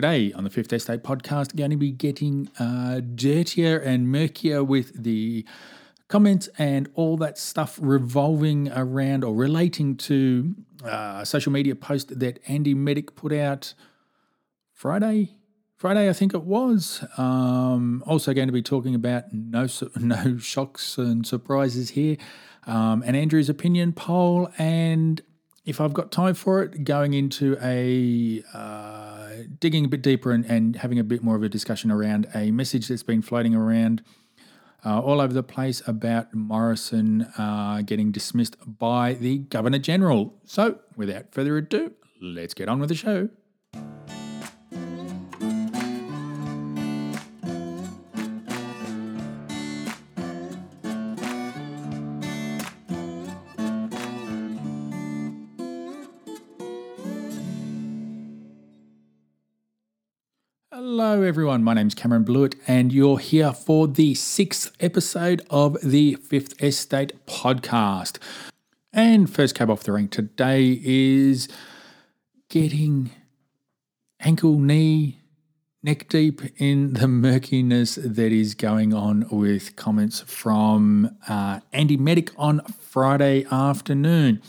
Today on the Fifth Estate Podcast, going to be getting dirtier and murkier with the comments and all that stuff revolving around or relating to a social media post that Andy Meddick put out Friday, I think it was. Also going to be talking about no shocks and surprises here, and Andrew's opinion poll, and if I've got time for it, going into digging a bit deeper and having a bit more of a discussion around a message that's been floating around all over the place about Morrison getting dismissed by the Governor-General. So, without further ado, let's get on with the show. Hello everyone, my name's Cameron Blewett and you're here for the 6th episode of the Fifth Estate Podcast. And first cab off the rank today is getting ankle, knee, neck deep in the murkiness that is going on with comments from Andy Meddick on Friday afternoon.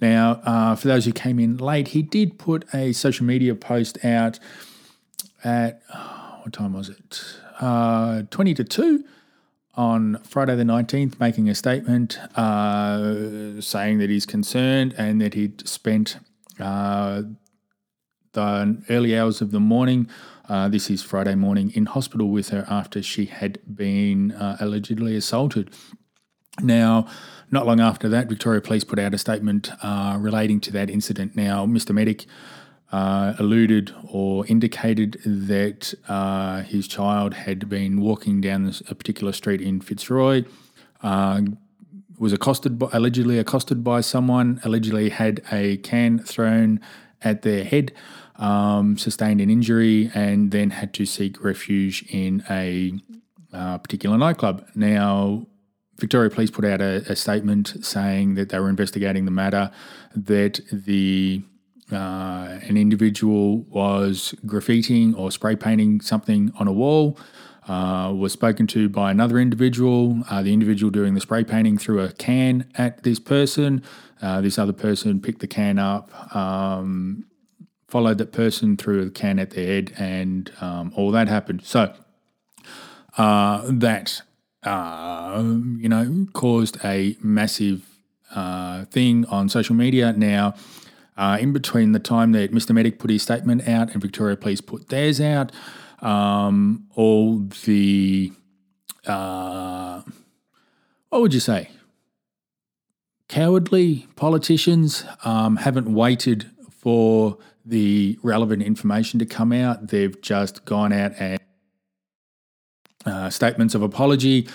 Now, for those who came in late, he did put a social media post out at, what time was it, 20 to 2 on Friday the 19th, making a statement saying that he's concerned and that he'd spent the early hours of the morning, this is Friday morning, in hospital with her after she had been allegedly assaulted. Now, not long after that, Victoria Police put out a statement relating to that incident. Now, Mr. Meddick alluded or indicated that his child had been walking down a particular street in Fitzroy, was allegedly accosted by someone, allegedly had a can thrown at their head, sustained an injury, and then had to seek refuge in a particular nightclub. Now, Victoria Police put out a statement saying that they were investigating the matter, that the an individual was graffiting or spray painting something on a wall, was spoken to by another individual. The individual doing the spray painting threw a can at this person. This other person picked the can up, followed that person, threw the can at their head, and all that happened. So that, caused a massive thing on social media. Now, in between the time that Mr. Meddick put his statement out and Victoria Police put theirs out, all the, what would you say, cowardly politicians haven't waited for the relevant information to come out. They've just gone out and statements of apology.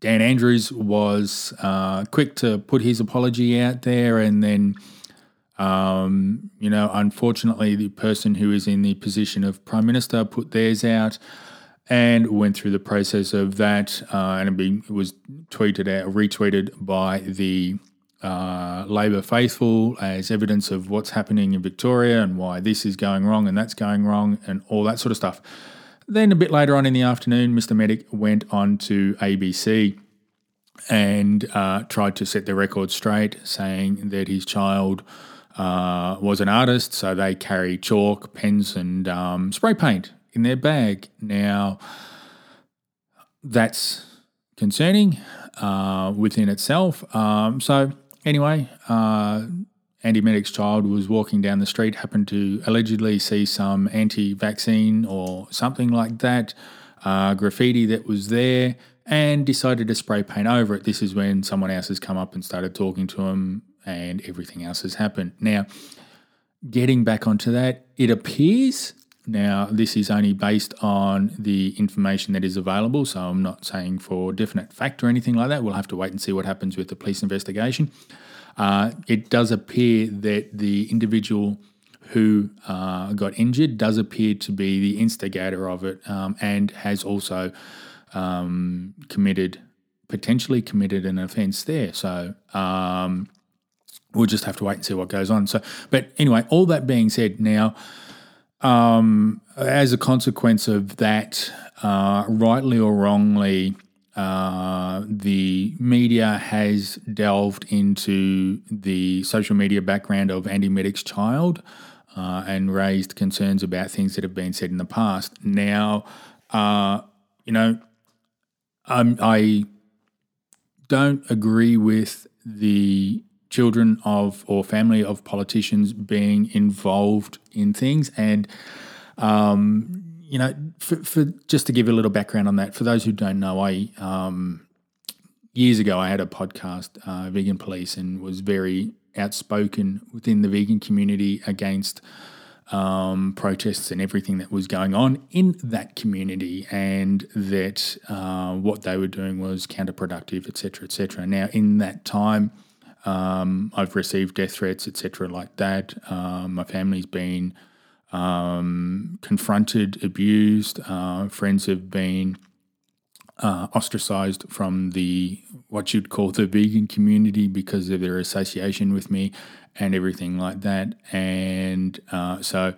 Dan Andrews was quick to put his apology out there, and then, unfortunately the person who is in the position of Prime Minister put theirs out and went through the process of that, and it was tweeted out, retweeted by the Labor faithful as evidence of what's happening in Victoria and why this is going wrong and that's going wrong and all that sort of stuff. Then a bit later on in the afternoon, Mr. Meddick went on to ABC and tried to set the record straight, saying that his child was an artist, so they carry chalk, pens and spray paint in their bag. Now, that's concerning within itself. Andy Meddick's child was walking down the street, happened to allegedly see some anti-vaccine or something like that, graffiti that was there, and decided to spray paint over it. This is when someone else has come up and started talking to him and everything else has happened. Now, getting back onto that, it appears, now this is only based on the information that is available, so I'm not saying for definite fact or anything like that. We'll have to wait and see what happens with the police investigation. It does appear that the individual who got injured does appear to be the instigator of it, and has also potentially committed an offence there. So we'll just have to wait and see what goes on. So, but anyway, all that being said, now As a consequence of that, rightly or wrongly, the media has delved into the social media background of Andy Meddick's child and raised concerns about things that have been said in the past. Now, I don't agree with the children of or family of politicians being involved in things. And, for just to give you a little background on that, for those who don't know, I years ago I had a podcast, Vegan Police, and was very outspoken within the vegan community against protests and everything that was going on in that community, and that what they were doing was counterproductive, et cetera, et cetera. Now, in that time, I've received death threats, et cetera, like that. My family's been confronted, abused. Friends have been ostracised from what you'd call the vegan community because of their association with me and everything like that. And so,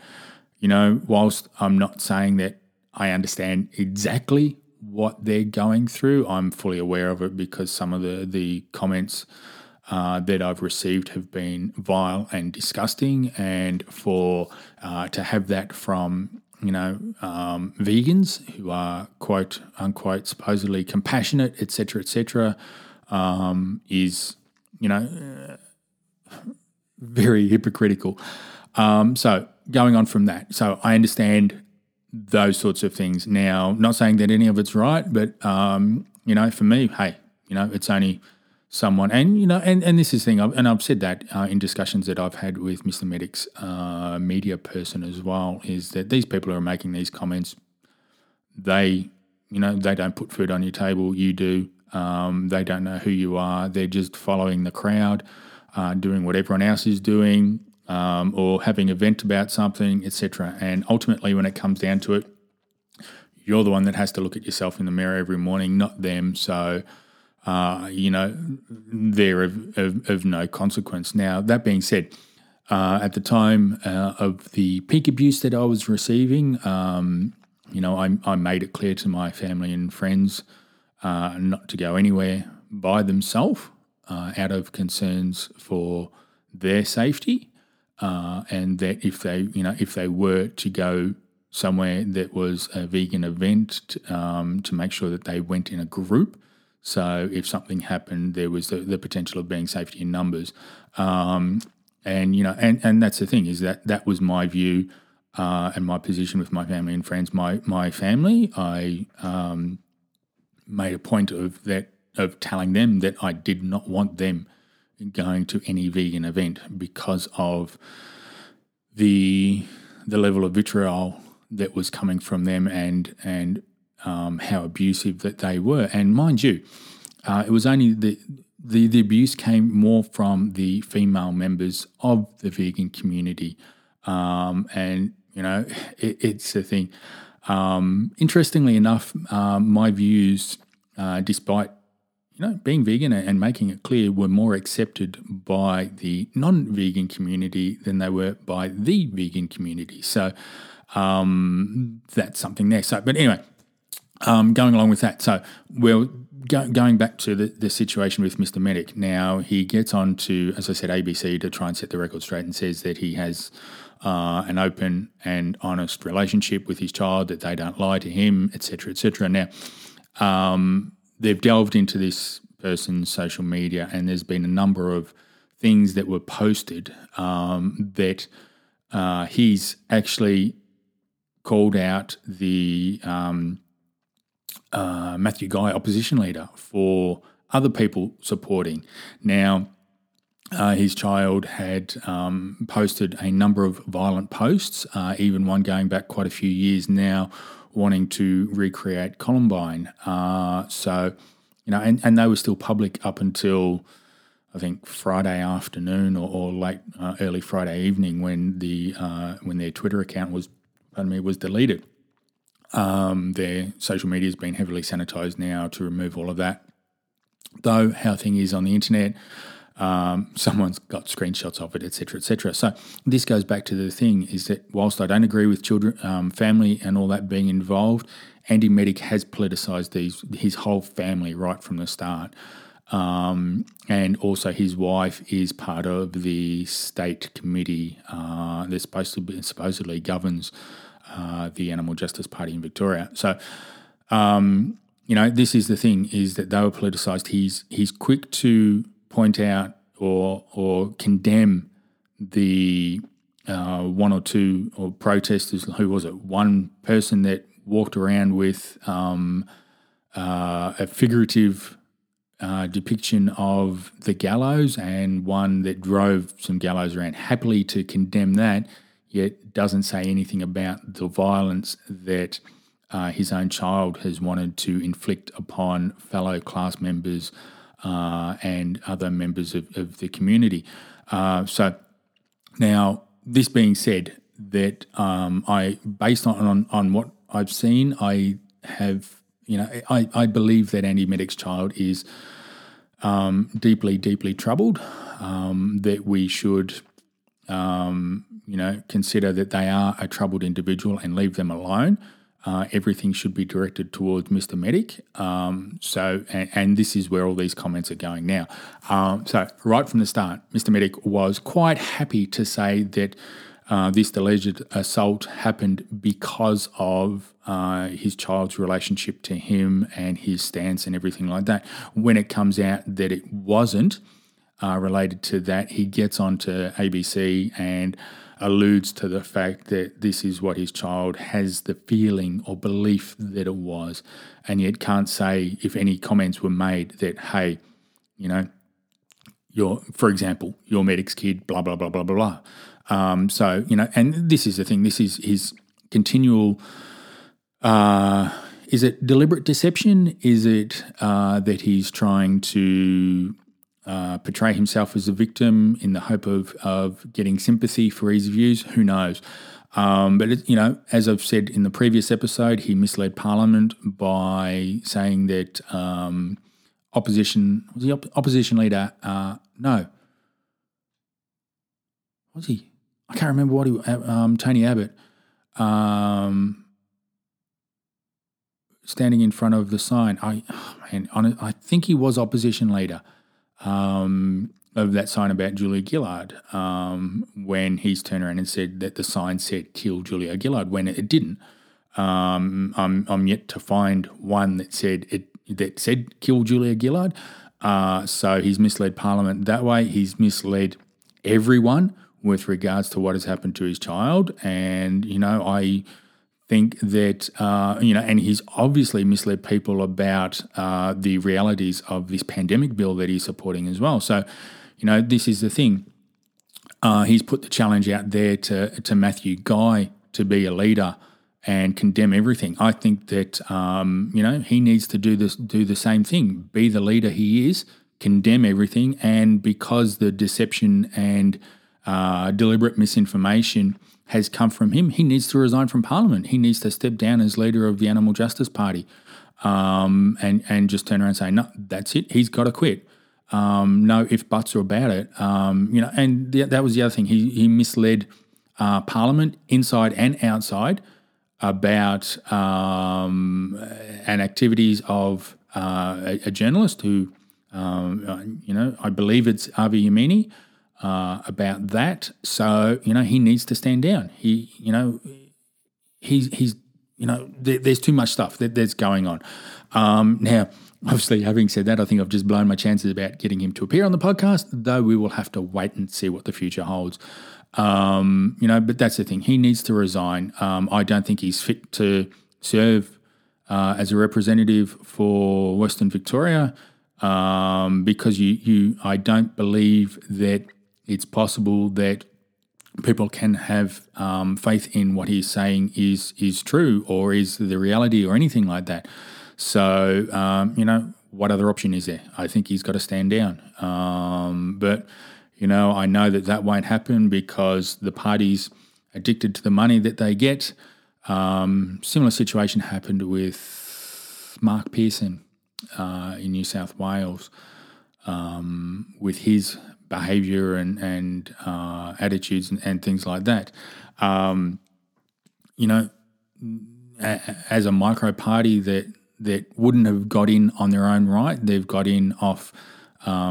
whilst I'm not saying that I understand exactly what they're going through, I'm fully aware of it because some of the comments that I've received have been vile and disgusting, and for to have that from vegans who are quote unquote supposedly compassionate, et cetera, is very hypocritical. So going on from that, so I understand those sorts of things. Now, not saying that any of it's right, but for me, hey, it's only someone, and this is the thing, and I've said that in discussions that I've had with Mr. Meddick's media person as well, is that these people who are making these comments, they don't put food on your table, you do. They don't know who you are. They're just following the crowd, doing what everyone else is doing, or having a vent about something, etc. And ultimately, when it comes down to it, you're the one that has to look at yourself in the mirror every morning, not them. So they're of no consequence. Now, that being said, at the time of the peak abuse that I was receiving, I made it clear to my family and friends not to go anywhere by themselves out of concerns for their safety, and that if they were to go somewhere that was a vegan event, to make sure that they went in a group. So if something happened, there was the potential of being safety in numbers. And that's the thing, is that was my view and my position with my family and friends. My family, I made a point of telling them that I did not want them going to any vegan event because of the level of vitriol that was coming from them and how abusive that they were. And mind you, it was only the abuse came more from the female members of the vegan community. It's a thing. Interestingly enough, my views, despite being vegan and making it clear, were more accepted by the non-vegan community than they were by the vegan community. So that's something there. So, but anyway. Going along with that, so we're going back to the situation with Mr. Meddick. Now, he gets on to, as I said, ABC to try and set the record straight, and says that he has an open and honest relationship with his child, that they don't lie to him, et cetera, et cetera. Now, they've delved into this person's social media, and there's been a number of things that were posted that he's actually called out the Matthew Guy, opposition leader, for other people supporting. Now, his child had posted a number of violent posts, even one going back quite a few years now, wanting to recreate Columbine. And they were still public up until, I think, Friday afternoon or late early Friday evening when their Twitter account was deleted. Their social media has been heavily sanitised now to remove all of that. Though how thing is on the internet, Someone's got screenshots of it, etc., etc. So this goes back to the thing is that whilst I don't agree with children, family and all that being involved, Andy Meddick has politicised his whole family right from the start. And also his wife is part of the state committee that supposedly governs the Animal Justice Party in Victoria. So, you know, this is the thing, is that they were politicised. He's quick to point out or condemn the one or two or protesters. Who was it? One person that walked around with a figurative depiction of the gallows, and one that drove some gallows around, happily to condemn that, yet doesn't say anything about the violence that his own child has wanted to inflict upon fellow class members and other members of the community. So now, this being said, that I, based on what I've seen, I have, you know, I believe that Andy Meddick's child is deeply, deeply troubled, that we should, you know, consider that they are a troubled individual and leave them alone. Everything should be directed towards Mr. Meddick. And this is where all these comments are going now. So right from the start, Mr. Meddick was quite happy to say that this alleged assault happened because of his child's relationship to him and his stance and everything like that. When it comes out that it wasn't related to that, he gets onto ABC and alludes to the fact that this is what his child has the feeling or belief that it was, and yet can't say if any comments were made that, hey, you know, for example, your Meddick's kid, blah, blah, blah, blah, blah, blah. So, you know, and this is the thing, this is his continual, is it deliberate deception? Is it that he's trying to portray himself as a victim in the hope of getting sympathy for easy views? Who knows? But, you know, as I've said in the previous episode, he misled Parliament by saying that opposition, was he opposition leader? No. Was he? I can't remember what he Tony Abbott, standing in front of the sign. I think he was opposition leader of that sign about Julia Gillard, when he's turned around and said that the sign said "kill Julia Gillard" when it didn't. I'm yet to find one that said "kill Julia Gillard." So he's misled Parliament that way. He's misled everyone with regards to what has happened to his child. And, you know, I think that, you know, and he's obviously misled people about the realities of this pandemic bill that he's supporting as well. So, you know, this is the thing. He's put the challenge out there to Matthew Guy to be a leader and condemn everything. I think that, you know, he needs to do the same thing, be the leader he is, condemn everything, and because the deception and deliberate misinformation has come from him, he needs to resign from Parliament. He needs to step down as leader of the Animal Justice Party, and just turn around and say, no, that's it. He's got to quit. No if buts are about it. You know, and that was the other thing. He misled Parliament inside and outside about and activities of a journalist who, you know, I believe it's Avi Yemini, about that. So, you know, he needs to stand down. He, you know, he's you know, there's too much stuff that's going on. Now, obviously, having said that, I think I've just blown my chances about getting him to appear on the podcast, though we will have to wait and see what the future holds. You know, but that's the thing. He needs to resign. I don't think he's fit to serve as a representative for Western Victoria, because I don't believe that it's possible that people can have faith in what he's saying is true or is the reality or anything like that. So, you know, what other option is there? I think he's got to stand down. But, you know, I know that won't happen because the party's addicted to the money that they get. Similar situation happened with Mark Pearson in New South Wales, with his behaviour and attitudes and things like that. You know, as a micro party that wouldn't have got in on their own right, they've got in off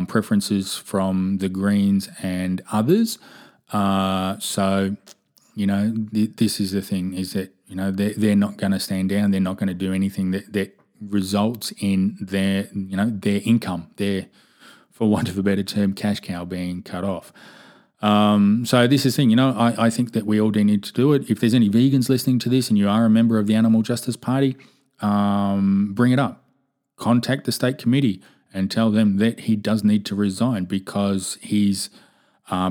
preferences from the Greens and others. So, you know, this is the thing, is that, you know, they're not going to stand down. They're not going to do anything that results in their, you know, their income, their, for want of a better term, cash cow being cut off. So this is the thing, you know, I think that we all do need to do it. If there's any vegans listening to this and you are a member of the Animal Justice Party, bring it up. Contact the state committee and tell them that he does need to resign because he's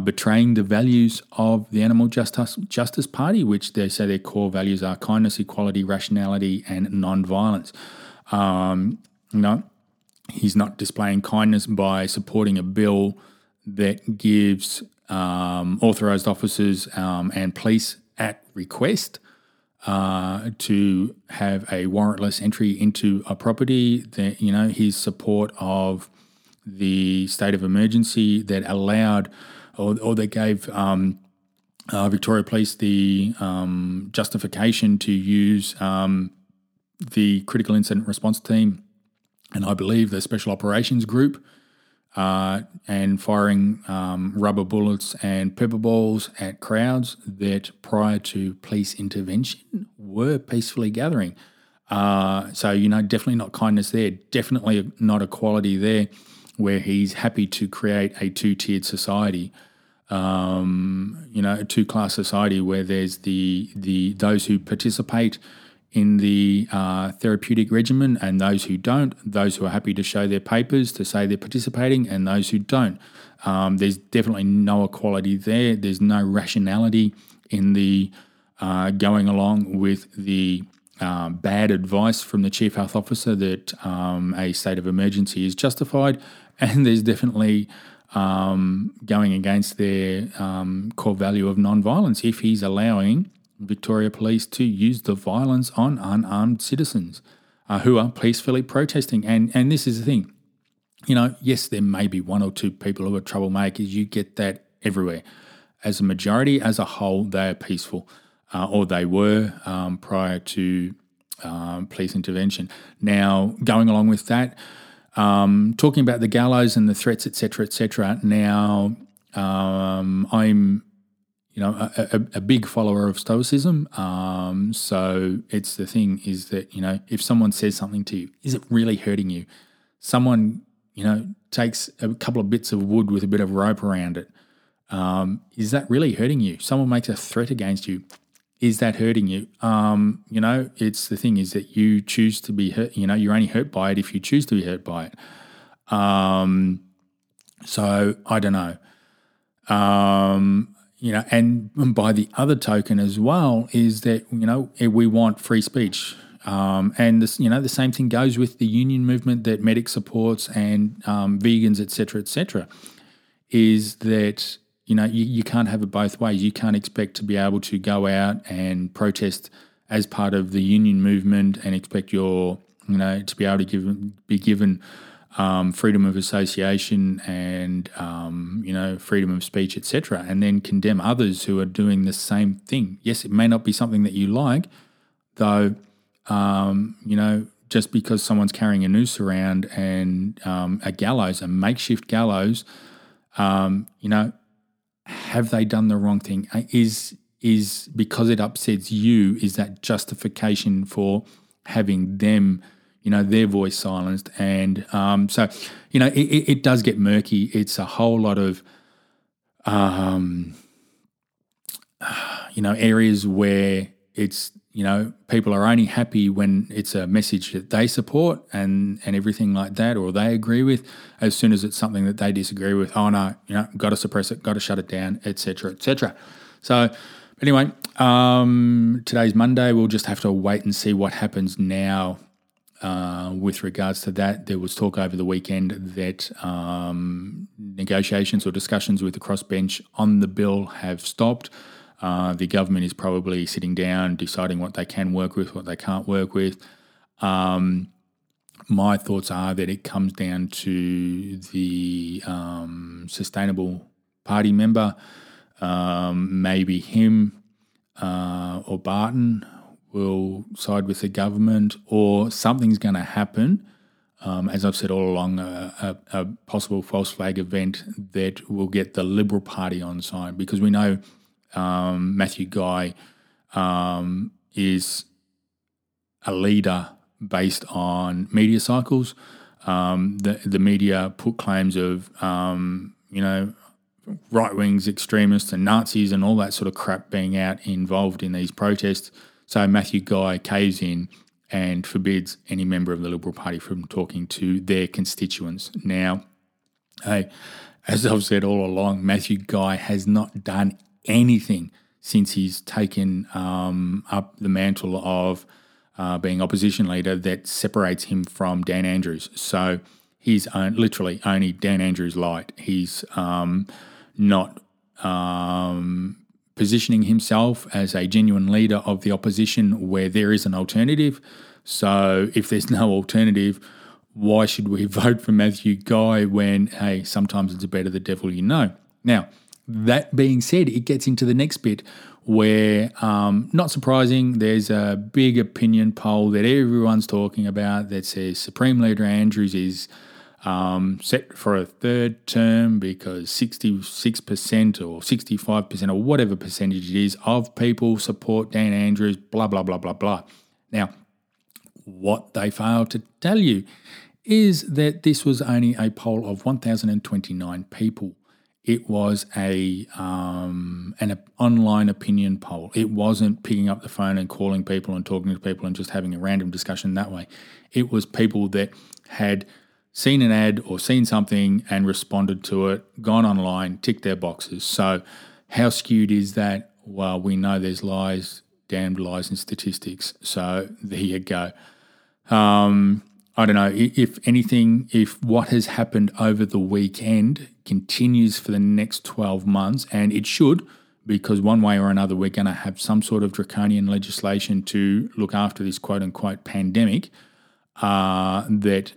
betraying the values of the Animal Justice Party, which they say their core values are kindness, equality, rationality, and non-violence. You know, he's not displaying kindness by supporting a bill that gives authorised officers and police at request to have a warrantless entry into a property. That, you know, his support of the state of emergency that allowed or that gave Victoria Police the justification to use the critical incident response team and I believe the special operations group and firing rubber bullets and pepper balls at crowds that prior to police intervention were peacefully gathering. So, you know, definitely not kindness there, definitely not equality there, where he's happy to create a two-tiered society, you know, a two-class society where there's the those who participate in the therapeutic regimen and those who don't, those who are happy to show their papers to say they're participating and those who don't. There's definitely no equality there. There's no rationality in the going along with the bad advice from the chief health officer that a state of emergency is justified, and there's definitely going against their core value of non-violence if he's allowing Victoria Police to use the violence on unarmed citizens who are peacefully protesting. And this is the thing, you know, yes, there may be one or two people who are troublemakers. You get that everywhere. As a majority, as a whole, they are peaceful or they were prior to police intervention. Now, going along with that, talking about the gallows and the threats, et cetera, now I'm you know, a big follower of Stoicism. So it's the thing is that, you know, if someone says something to you, is it really hurting you? Someone, you know, takes a couple of bits of wood with a bit of rope around it. Is that really hurting you? Someone makes a threat against you. Is that hurting you? You know, it's the thing is that you choose to be hurt. You know, you're only hurt by it if you choose to be hurt by it. So I don't know. You know, and by the other token as well is that, you know, we want free speech. And, this, you know, the same thing goes with the union movement that Meddick supports and vegans, et cetera, is that, you know, you can't have it both ways. You can't expect to be able to go out and protest as part of the union movement and expect your, you know, to be able to be given freedom of association and, you know, freedom of speech, etc., and then condemn others who are doing the same thing. Yes, it may not be something that you like, though, you know, just because someone's carrying a noose around and a gallows, a makeshift gallows, you know, have they done the wrong thing? Is because it upsets you, is that justification for having them, you know, their voice silenced? And so, you know, it does get murky. It's a whole lot of, you know, areas where it's, you know, people are only happy when it's a message that they support and everything like that or they agree with. As soon as it's something that they disagree with, oh, no, you know, got to suppress it, got to shut it down, et cetera, et cetera. So anyway, today's Monday. We'll just have to wait and see what happens now. With regards to that, there was talk over the weekend that negotiations or discussions with the crossbench on the bill have stopped. The government is probably sitting down, deciding what they can work with, what they can't work with. my thoughts are that it comes down to the Sustainable Party member. Maybe him or Barton will side with the government, or something's going to happen. As I've said all along, a possible false flag event that will get the Liberal Party on side, because we know Matthew Guy is a leader based on media cycles. The media put claims of, right-wings, extremists and Nazis and all that sort of crap being involved in these protests. So Matthew Guy caves in and forbids any member of the Liberal Party from talking to their constituents. Now, hey, as I've said all along, Matthew Guy has not done anything since he's taken up the mantle of being opposition leader that separates him from Dan Andrews. So he's literally only Dan Andrews light. He's not positioning himself as a genuine leader of the opposition where there is an alternative. So if there's no alternative, why should we vote for Matthew Guy when, hey, sometimes it's better the devil you know? Now, that being said, it gets into the next bit where, not surprising, there's a big opinion poll that everyone's talking about that says Supreme Leader Andrews is set for a third term because 66% or 65% or whatever percentage it is of people support Dan Andrews, blah, blah, blah, blah, blah. Now, what they fail to tell you is that this was only a poll of 1,029 people. It was an online opinion poll. It wasn't picking up the phone and calling people and talking to people and just having a random discussion that way. It was people that had seen an ad or seen something and responded to it, gone online, ticked their boxes. So how skewed is that? Well, we know there's lies, damned lies in statistics. So there you go. I don't know, if anything, if what has happened over the weekend continues for the next 12 months, and it should, because one way or another we're going to have some sort of draconian legislation to look after this quote-unquote pandemic, that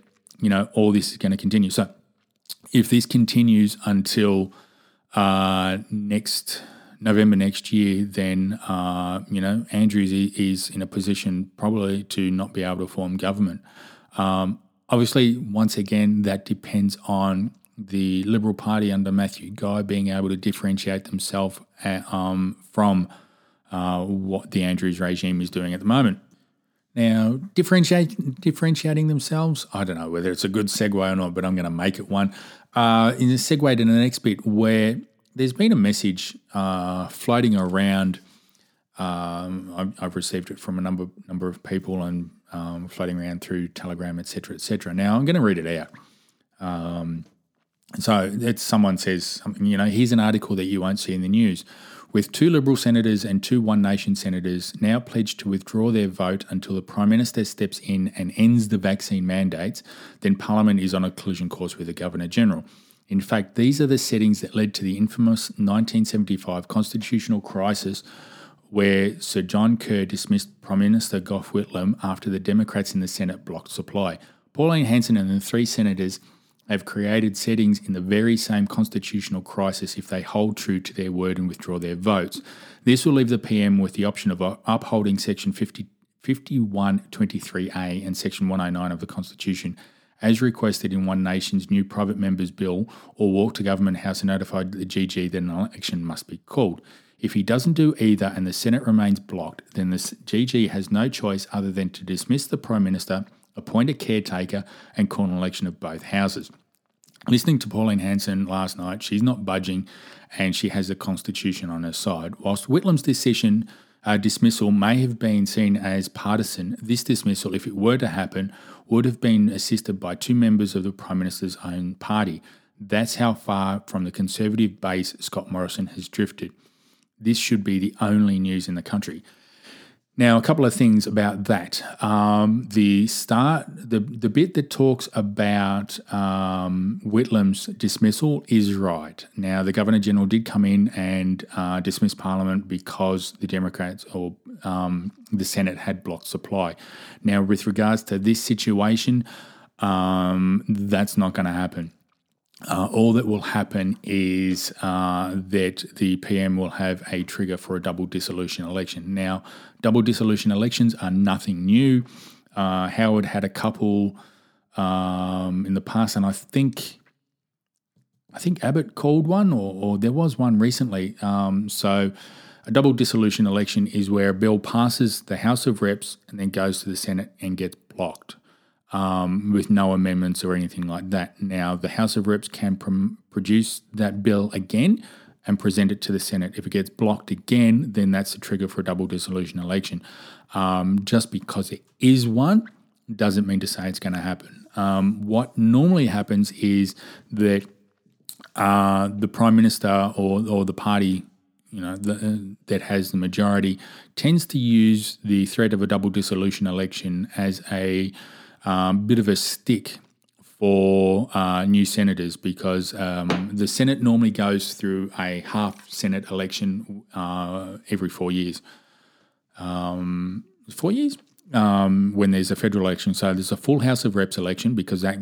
all this is going to continue. So if this continues until November next year, then, Andrews is in a position probably to not be able to form government. Obviously, once again, that depends on the Liberal Party under Matthew Guy being able to differentiate themselves from what the Andrews regime is doing at the moment. Now, differentiating themselves, I don't know whether it's a good segue or not, but I'm going to make it one. In the segue to the next bit where there's been a message floating around. I've received it from a number of people and floating around through Telegram, et cetera, et cetera. Now, I'm going to read it out. So it's someone says something, here's an article that you won't see in the news. With two Liberal senators and two One Nation senators now pledged to withdraw their vote until the Prime Minister steps in and ends the vaccine mandates, then Parliament is on a collision course with the Governor-General. In fact, these are the settings that led to the infamous 1975 constitutional crisis where Sir John Kerr dismissed Prime Minister Gough Whitlam after the Democrats in the Senate blocked supply. Pauline Hanson and the three senators have created settings in the very same constitutional crisis if they hold true to their word and withdraw their votes. This will leave the PM with the option of upholding Section 5123A and Section 109 of the Constitution, as requested in One Nation's new private members' bill, or walk to Government House and notify the GG that an election must be called. If he doesn't do either and the Senate remains blocked, then the GG has no choice other than to dismiss the Prime Minister, appoint a caretaker and call an election of both houses. Listening to Pauline Hanson last night, she's not budging and she has the Constitution on her side. Whilst Whitlam's decision dismissal may have been seen as partisan, this dismissal, if it were to happen, would have been assisted by two members of the Prime Minister's own party. That's how far from the Conservative base Scott Morrison has drifted. This should be the only news in the country. Now, a couple of things about that. The bit that talks about Whitlam's dismissal is right. Now, the Governor-General did come in and dismiss Parliament because the Democrats or the Senate had blocked supply. Now, with regards to this situation, That's not going to happen. All that will happen is that the PM will have a trigger for a double dissolution election. Now, double dissolution elections are nothing new. Howard had a couple in the past, and I think Abbott called one, or there was one recently. So a double dissolution election is where a bill passes the House of Reps and then goes to the Senate and gets blocked. With no amendments or anything like that. Now, the House of Reps can produce that bill again and present it to the Senate. If it gets blocked again, then that's the trigger for a double dissolution election. Just because it is one doesn't mean to say it's going to happen. What normally happens is that the Prime Minister or the party, you know, that has the majority, tends to use the threat of a double dissolution election as a bit of a stick for new senators, because the Senate normally goes through a half-Senate election every 4 years. 4 years? When there's a federal election. So there's a full House of Reps election, because that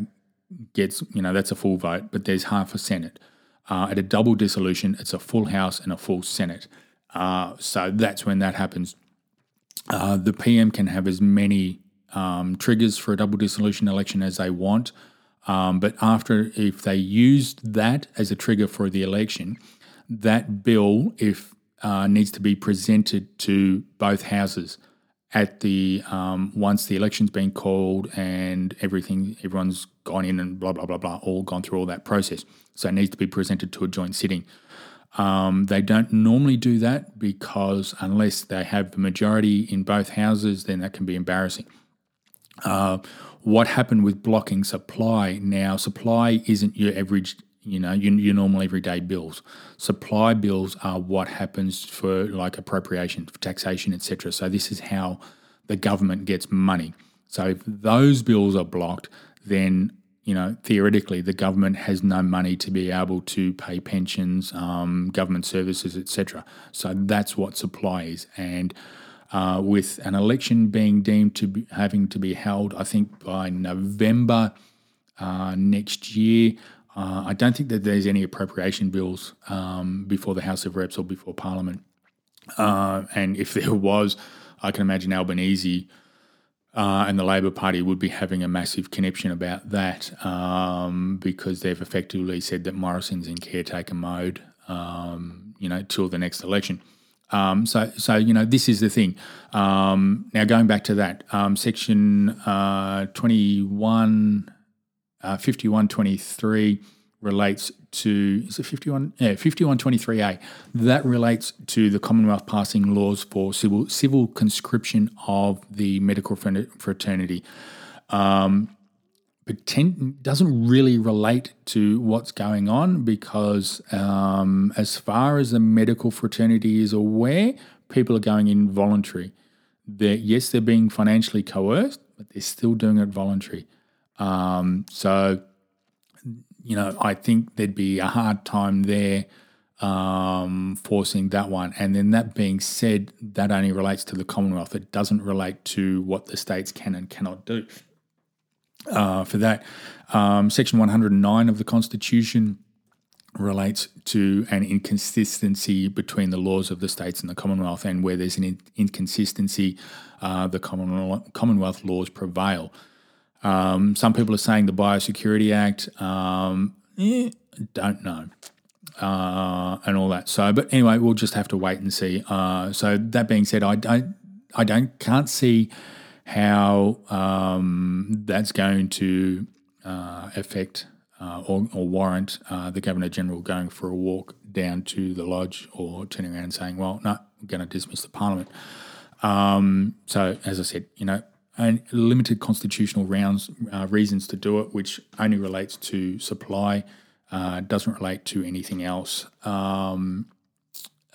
gets, you know, that's a full vote, but there's half a Senate. At a double dissolution, it's a full House and a full Senate. So that's when that happens. The PM can have as many triggers for a double dissolution election as they want, but after, if they used that as a trigger for the election, that bill needs to be presented to both houses at the once the election's been called and everything, everyone's gone in and blah blah blah blah, all gone through all that process. So it needs to be presented to a joint sitting. They don't normally do that, because unless they have the majority in both houses, then that can be embarrassing. What happened with blocking supply? Now, supply isn't your average, you know, your normal everyday bills. Supply bills are what happens for like appropriation, for taxation, etc. So this is how the government gets money. So if those bills are blocked, then, you know, theoretically the government has no money to be able to pay pensions, government services, etc. So that's what supply is. And with an election being deemed to be having to be held, I think by November next year, I don't think that there's any appropriation bills before the House of Reps or before Parliament. And if there was, I can imagine Albanese and the Labor Party would be having a massive conniption about that, because they've effectively said that Morrison's in caretaker mode, you know, till the next election. So you know, this is the thing. Now, going back to that, section 21, 5123 relates to, is it 51? Yeah, 5123A. That relates to the Commonwealth passing laws for civil conscription of the medical fraternity. Doesn't really relate to what's going on, because as far as the medical fraternity is aware, people are going in voluntary. Yes, they're being financially coerced, but they're still doing it voluntary. So, you know, I think there'd be a hard time there forcing that one. And then that being said, that only relates to the Commonwealth. It doesn't relate to what the states can and cannot do. For that, Section 109 of the Constitution relates to an inconsistency between the laws of the states and the Commonwealth, and where there's an inconsistency, the Commonwealth laws prevail. Some people are saying the Biosecurity Act, don't know, and all that. So, but anyway, we'll just have to wait and see. So that being said, I can't see how that's going to affect or warrant the Governor-General going for a walk down to the lodge, or turning around and saying, well, no, I'm going to dismiss the Parliament. So, as I said, you know, and limited constitutional reasons to do it, which only relates to supply, doesn't relate to anything else. And,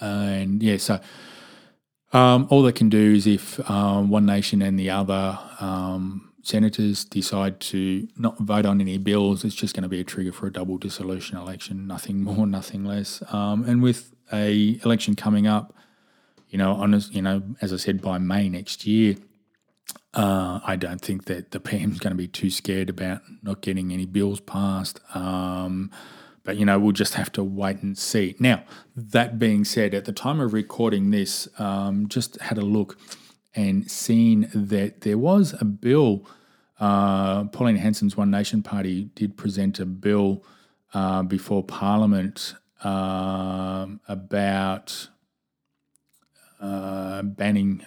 yeah, so... all they can do is if one nation and the other senators decide to not vote on any bills, it's just going to be a trigger for a double dissolution election, nothing more, nothing less. And with a election coming up, you know, as I said, by May next year, I don't think that the PM's going to be too scared about not getting any bills passed. But, you know, we'll just have to wait and see. Now, that being said, at the time of recording this, just had a look and seen that there was a bill. Pauline Hanson's One Nation Party did present a bill before Parliament about banning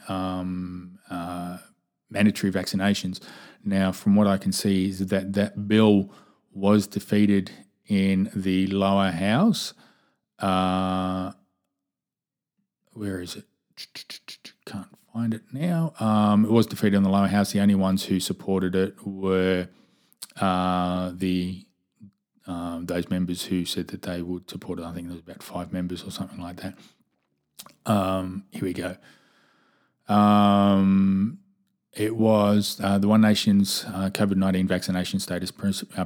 mandatory vaccinations. Now, from what I can see is that that bill was defeated in the lower house. Where is it? Can't find it now. It was defeated in the lower house. The only ones who supported it were those members who said that they would support it. I think there was about 5 members or something like that. Here we go. It was the One Nation's COVID-19 vaccination status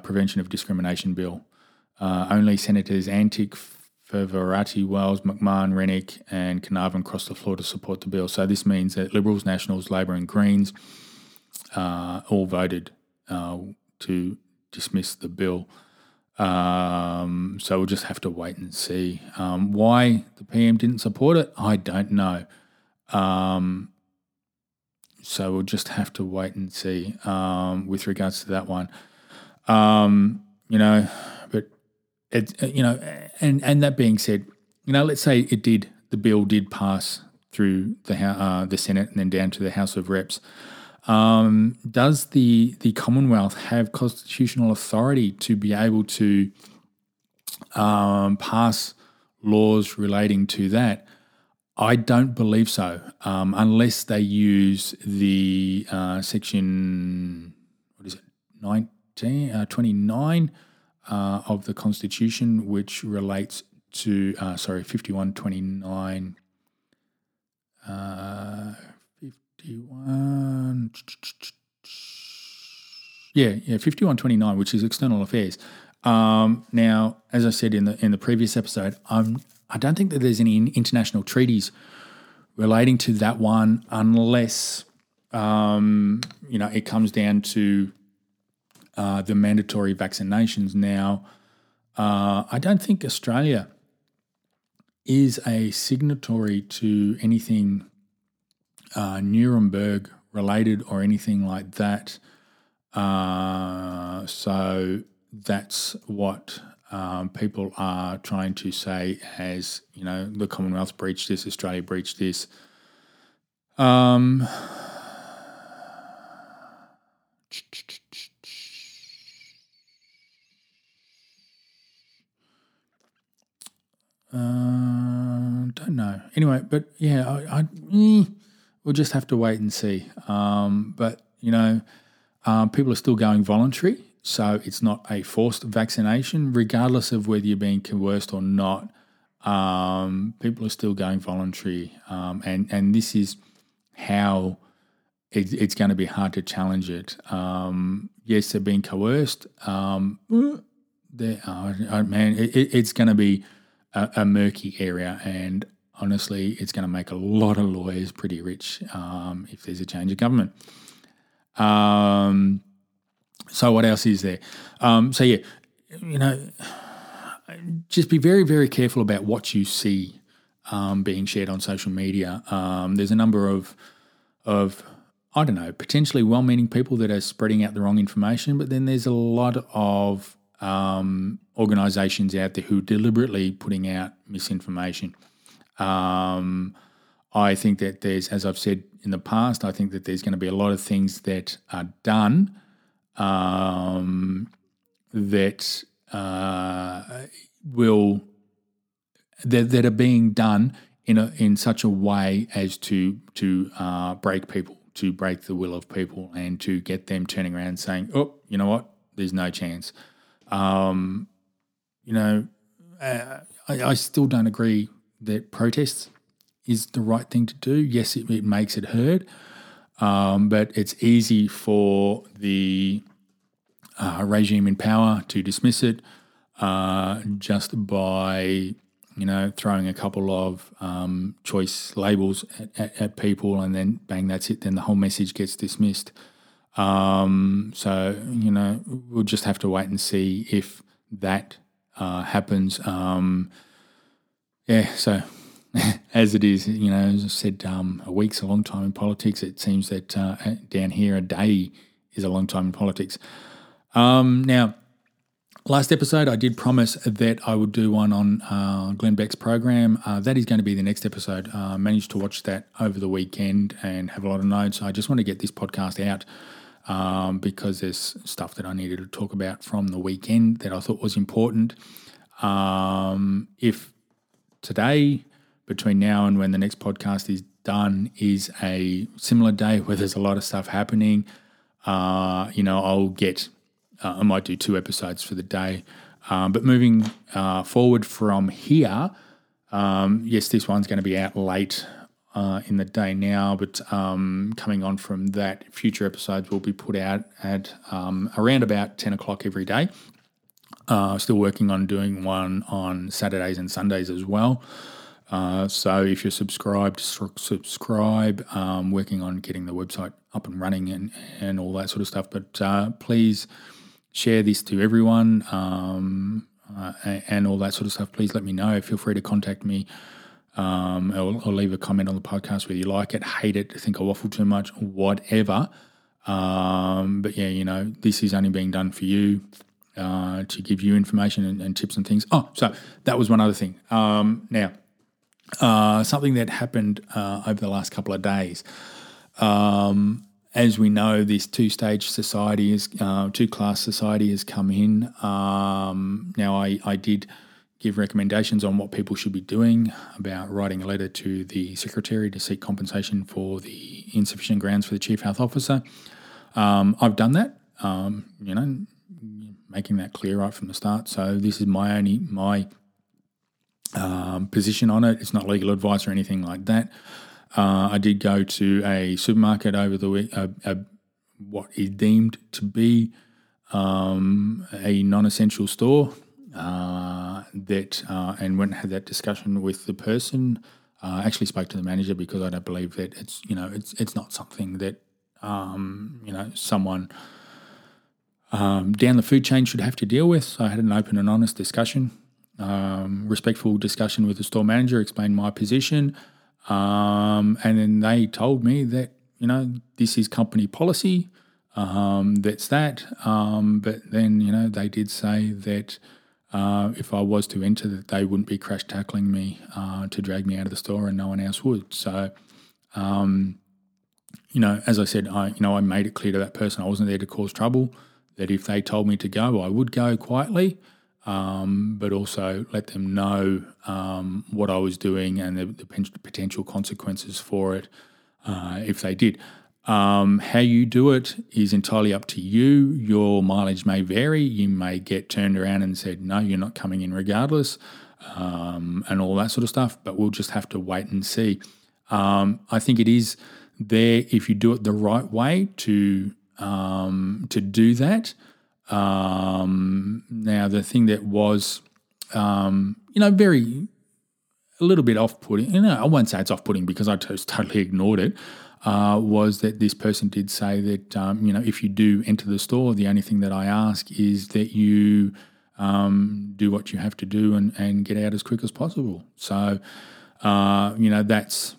prevention of discrimination bill. Only Senators Antic, Favarati, Wells, McMahon, Rennick and Carnarvon crossed the floor to support the bill. So this means that Liberals, Nationals, Labor and Greens all voted to dismiss the bill. So we'll just have to wait and see. Why the PM didn't support it, I don't know. So we'll just have to wait and see with regards to that one. You know, but it, you know, and that being said, you know, let's say it did, the bill did pass through the Senate and then down to the House of Reps. Does the Commonwealth have constitutional authority to be able to pass laws relating to that? I don't believe so, unless they use the section, 29 of the Constitution, which relates to, 5129, which is external affairs. Now, as I said in the previous episode, I don't think that there's any international treaties relating to that one unless, you know, it comes down to the mandatory vaccinations. Now, I don't think Australia is a signatory to anything Nuremberg related or anything like that. So that's what... people are trying to say, as, you know, the Commonwealth breached this, Australia breached this. Don't know. Anyway, but yeah, I we'll just have to wait and see. But, you know, people are still going voluntary. So it's not a forced vaccination, regardless of whether you're being coerced or not. People are still going voluntary, and this is how it's going to be hard to challenge it. Yes, they're being coerced. It's going to be a murky area, and honestly, it's going to make a lot of lawyers pretty rich if there's a change of government. So what else is there? So yeah, you know, just be very, very careful about what you see being shared on social media. There's a number of I don't know, potentially well-meaning people that are spreading out the wrong information, but then there's a lot of organisations out there who are deliberately putting out misinformation. I think that there's, as I've said in the past, I think that there's going to be a lot of things that are done that are being done in such a way as to break people, to break the will of people, and to get them turning around saying, "Oh, you know what? There's no chance." You know, I still don't agree that protests is the right thing to do. Yes, it makes it heard. But it's easy for the regime in power to dismiss it just by you know, throwing a couple of choice labels at people, and then bang, that's it. Then the whole message gets dismissed. So, you know, we'll just have to wait and see if that happens. So as it is, you know, as I said, a week's a long time in politics. It seems that down here a day is a long time in politics. Now, last episode I did promise that I would do one on Glenn Beck's program. That is going to be the next episode. I managed to watch that over the weekend and have a lot of notes. I just want to get this podcast out because there's stuff that I needed to talk about from the weekend that I thought was important. If today, between now and when the next podcast is done, is a similar day where there's a lot of stuff happening, you know, I'll get... I might do two episodes for the day. But moving forward from here, yes, this one's going to be out late in the day now, but coming on from that, future episodes will be put out at around about 10 o'clock every day. Still working on doing one on Saturdays and Sundays as well. So if you're subscribed, subscribe. Working on getting the website up and running and all that sort of stuff. But please... share this to everyone and all that sort of stuff. Please let me know. Feel free to contact me or leave a comment on the podcast whether you like it, hate it, think I waffle too much, whatever. But, yeah, you know, this is only being done for you to give you information and tips and things. Oh, so that was one other thing. Now, something that happened over the last couple of days. As we know, this two-stage society is two-class society has come in. Now, I did give recommendations on what people should be doing about writing a letter to the secretary to seek compensation for the insufficient grounds for the chief health officer. I've done that, you know, making that clear right from the start. So this is my only position on it. It's not legal advice or anything like that. I did go to a supermarket over the week, what is deemed to be a non-essential store, that and went and had that discussion with the person. I actually spoke to the manager because I don't believe that it's, you know, it's not something that you know, someone down the food chain should have to deal with. So I had an open and honest discussion, respectful discussion with the store manager, explained my position. And then they told me that, you know, this is company policy, that's that. But then, you know, they did say that if I was to enter, that they wouldn't be crash tackling me to drag me out of the store, and no one else would. So, you know, as I said, I made it clear to that person I wasn't there to cause trouble, that if they told me to go, I would go quietly. But also let them know what I was doing and the potential consequences for it if they did. How you do it is entirely up to you. Your mileage may vary. You may get turned around and said, no, you're not coming in regardless, and all that sort of stuff, but we'll just have to wait and see. I think it is there, if you do it the right way, to do that. Now, the thing that was, you know, a little bit off-putting, you know, I won't say it's off-putting because I just totally ignored it, was that this person did say that, you know, if you do enter the store, the only thing that I ask is that you do what you have to do and get out as quick as possible. So, you know, that's...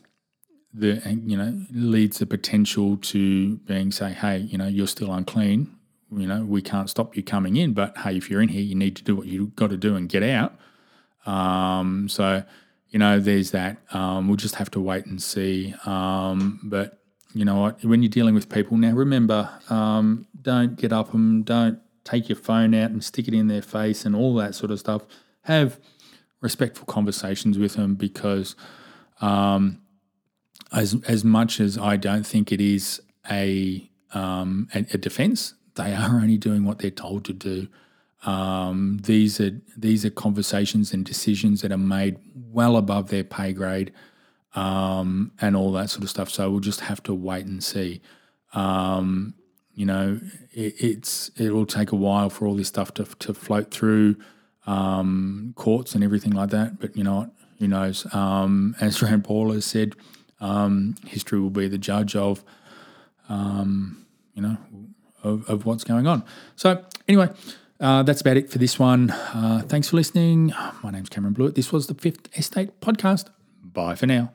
you know, leads the potential to being, say, hey, you know, you're still unclean. You know, we can't stop you coming in, but hey, if you're in here, you need to do what you've got to do and get out. So, you know, there's that. We'll just have to wait and see. But you know what? When you're dealing with people now, remember, don't get up and don't take your phone out and stick it in their face and all that sort of stuff. Have respectful conversations with them, because as much as I don't think it is a defence, they are only doing what they're told to do. These are conversations and decisions that are made well above their pay grade, and all that sort of stuff. So we'll just have to wait and see. You know, it will take a while for all this stuff to float through. courts and everything like that. But you know what? Who knows? As Rand Paul has said, history will be the judge of, of what's going on. So anyway, that's about it for this one. Thanks for listening. My name's Cameron Blewett. This was the Fifth Estate Podcast. Bye for now.